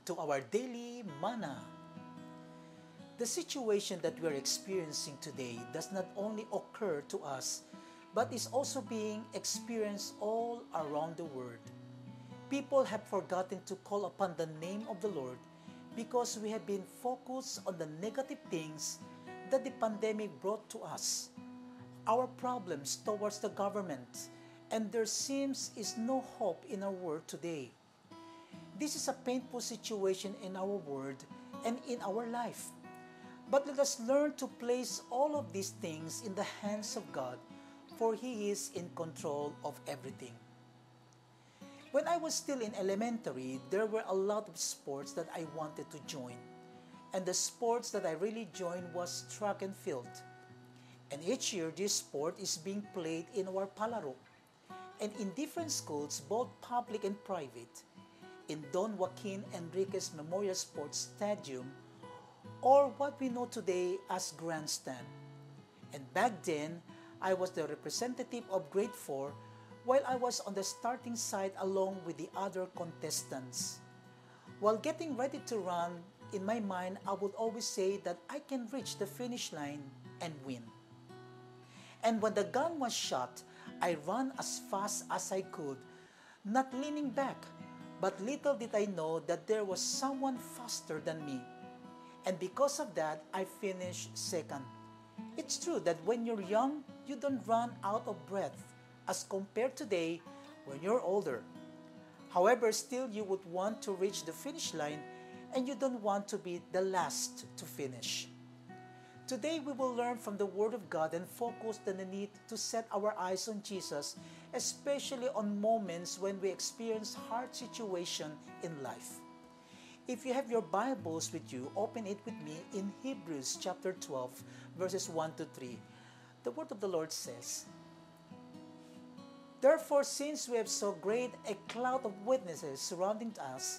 on to our daily manna. The situation that we are experiencing today does not only occur to us, but is also being experienced all around the world. People have forgotten to call upon the name of the Lord because we have been focused on the negative things that the pandemic brought to us, our problems towards the government, and there seems is no hope in our world today. This is a painful situation in our world and in our life. But let us learn to place all of these things in the hands of God, for He is in control of everything. When I was still in elementary, there were a lot of sports that I wanted to join. And the sports that I really joined was track and field. And each year, this sport is being played in our palaro. And in different schools, both public and private, in Don Joaquin Enriquez Memorial Sports Stadium, or what we know today as Grandstand. And back then, I was the representative of grade 4 while I was on the starting side along with the other contestants. While getting ready to run, in my mind, I would always say that I can reach the finish line and win. And when the gun was shot, I ran as fast as I could, not leaning back, but little did I know that there was someone faster than me. And because of that, I finished second. It's true that when you're young, you don't run out of breath as compared today when you're older. However, still you would want to reach the finish line and you don't want to be the last to finish. Today we will learn from the Word of God and focus on the need to set our eyes on Jesus, especially on moments when we experience hard situations in life. If you have your Bibles with you, open it with me in Hebrews chapter 12, verses 1 to 3. The Word of the Lord says, "Therefore, since we have so great a cloud of witnesses surrounding us,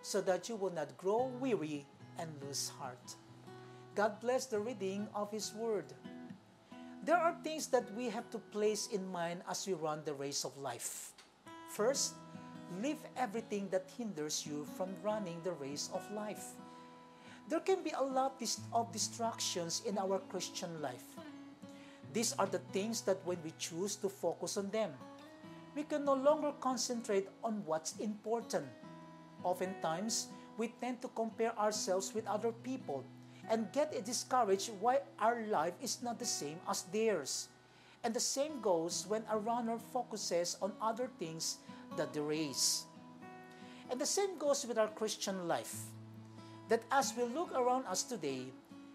so that you will not grow weary and lose heart." God bless the reading of His Word. There are things that we have to place in mind as we run the race of life. First, leave everything that hinders you from running the race of life. There can be a lot of distractions in our Christian life. These are the things that when we choose to focus on them, we can no longer concentrate on what's important. Oftentimes, we tend to compare ourselves with other people and get discouraged why our life is not the same as theirs. And the same goes when a runner focuses on other things than the race. And the same goes with our Christian life, that as we look around us today,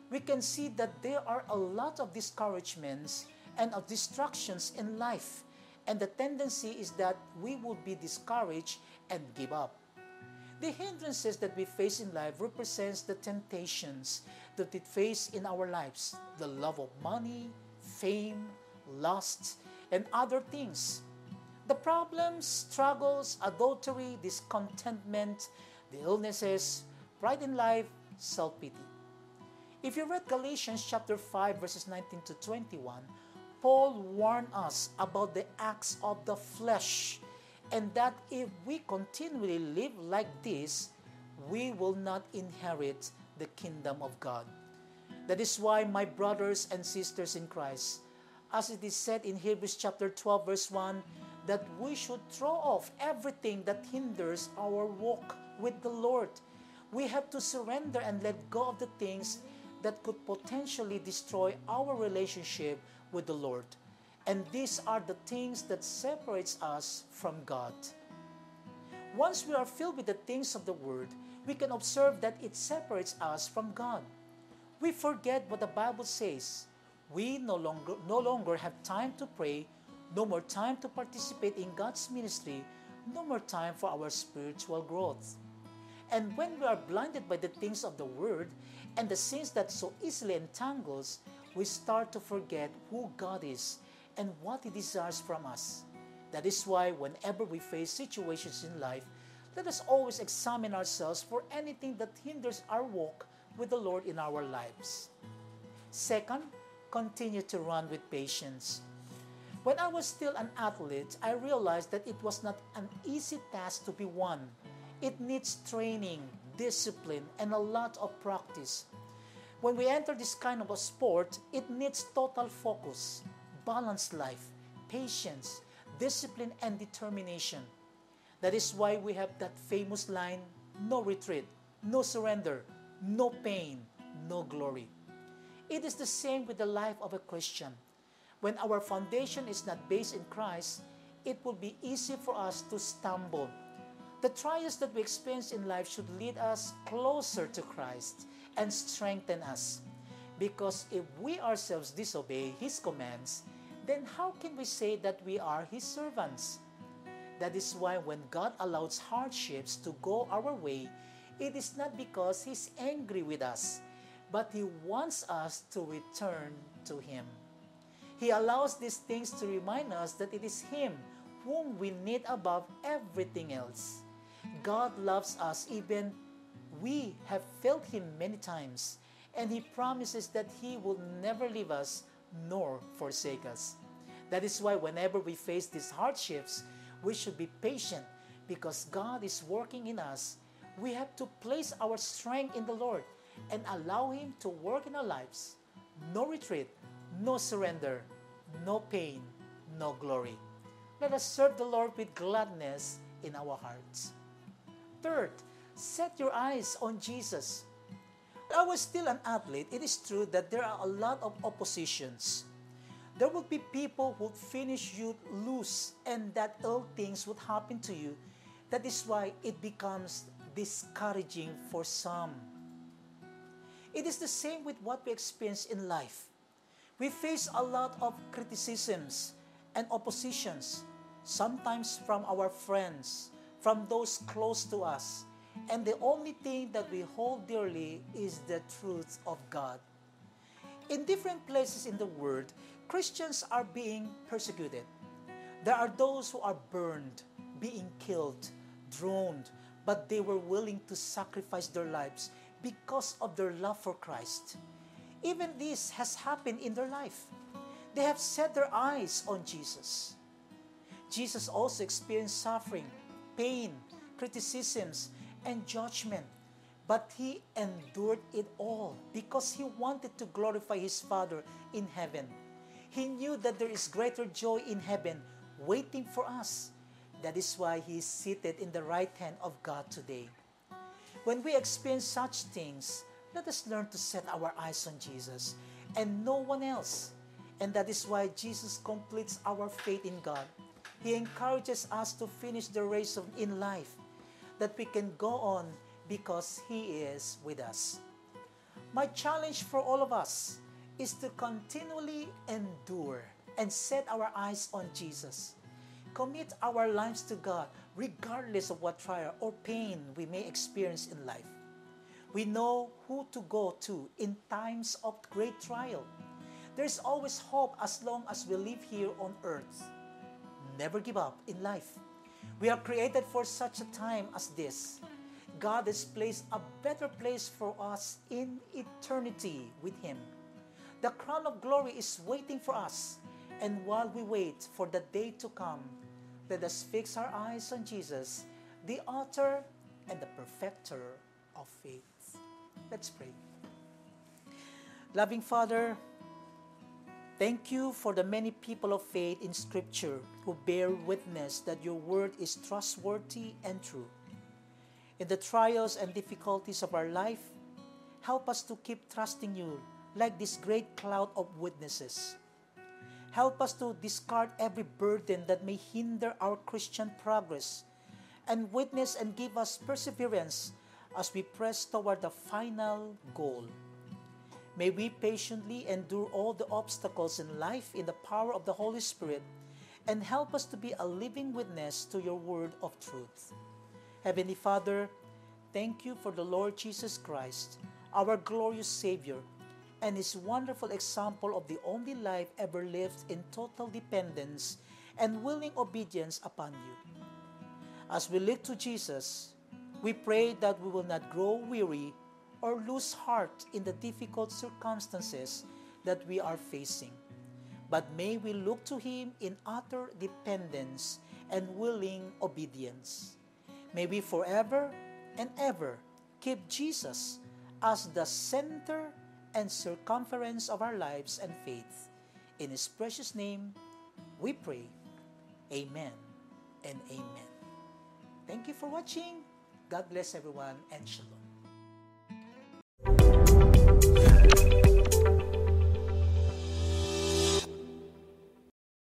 we can see that there are a lot of discouragements and of distractions in life, and the tendency is that we would be discouraged and give up. The hindrances that we face in life represents the temptations that we face in our lives, the love of money, fame, lust, and other things. The problems, struggles, adultery, discontentment, the illnesses, pride in life, self-pity. If you read Galatians chapter 5, verses 19 to 21, Paul warned us about the acts of the flesh, and that if we continually live like this, we will not inherit the kingdom of God. That is why, my brothers and sisters in Christ, as it is said in Hebrews chapter 12, verse 1, that we should throw off everything that hinders our walk with the Lord. We have to surrender and let go of the things that could potentially destroy our relationship with the Lord. And these are the things that separates us from God. Once we are filled with the things of the Word, we can observe that it separates us from God. We forget what the Bible says. We no longer have time to pray, no more time to participate in God's ministry, no more time for our spiritual growth. And when we are blinded by the things of the world and the sins that so easily entangles, we start to forget who God is and what He desires from us. That is why whenever we face situations in life, let us always examine ourselves for anything that hinders our walk with the Lord in our lives. Second, continue to run with patience. When I was still an athlete, I realized that it was not an easy task to be won. It needs training, discipline, and a lot of practice. When we enter this kind of a sport, it needs total focus, balanced life, patience, discipline, and determination. That is why we have that famous line, no retreat, no surrender, no pain, no glory. It is the same with the life of a Christian. When our foundation is not based in Christ, it will be easy for us to stumble. The trials that we experience in life should lead us closer to Christ and strengthen us. Because if we ourselves disobey His commands, then how can we say that we are His servants? That is why when God allows hardships to go our way, it is not because He's angry with us, but He wants us to return to Him. He allows these things to remind us that it is Him whom we need above everything else. God loves us even we have failed Him many times, and He promises that He will never leave us nor forsake us. That is why whenever we face these hardships, we should be patient because God is working in us. We have to place our strength in the Lord and allow Him to work in our lives. No retreat, no surrender, no pain, no glory. Let us serve the Lord with gladness in our hearts. Third, set your eyes on Jesus. When I was still an athlete, it is true that there are a lot of oppositions. There would be people who finish you loose and that ill things would happen to you. That is why it becomes discouraging for some. It is the same with what we experience in life. We face a lot of criticisms and oppositions, sometimes from our friends, from those close to us. And the only thing that we hold dearly is the truth of God. In different places in the world, Christians are being persecuted. There are those who are burned, being killed, drowned, but they were willing to sacrifice their lives because of their love for Christ. Even this has happened in their life. They have set their eyes on Jesus. Jesus also experienced suffering, pain, criticisms, and judgment, but He endured it all because He wanted to glorify His Father in heaven. He knew that there is greater joy in heaven waiting for us. That is why He is seated in the right hand of God today. When we experience such things, let us learn to set our eyes on Jesus and no one else. And that is why Jesus completes our faith in God. He encourages us to finish the race in life, that we can go on because He is with us. My challenge for all of us is to continually endure and set our eyes on Jesus. Commit our lives to God regardless of what trial or pain we may experience in life. We know who to go to in times of great trial. There is always hope as long as we live here on earth. Never give up in life. We are created for such a time as this. God has placed a better place for us in eternity with Him. The crown of glory is waiting for us, and while we wait for the day to come, let us fix our eyes on Jesus, the author and the perfecter of faith. Let's pray. Loving Father, thank You for the many people of faith in Scripture who bear witness that Your word is trustworthy and true. In the trials and difficulties of our life, help us to keep trusting You like this great cloud of witnesses. Help us to discard every burden that may hinder our Christian progress and witness and give us perseverance as we press toward the final goal. May we patiently endure all the obstacles in life in the power of the Holy Spirit and help us to be a living witness to Your word of truth. Heavenly Father, Thank you for the Lord Jesus Christ, our glorious Savior, and His wonderful example of the only life ever lived in total dependence and willing obedience upon you. As we look to Jesus, we pray that we will not grow weary or lose heart in the difficult circumstances that we are facing, but may we look to Him in utter dependence and willing obedience. May we forever and ever keep Jesus as the center and circumference of our lives and faith. In His precious name, we pray. Amen and amen. Thank you for watching. God bless everyone and shalom.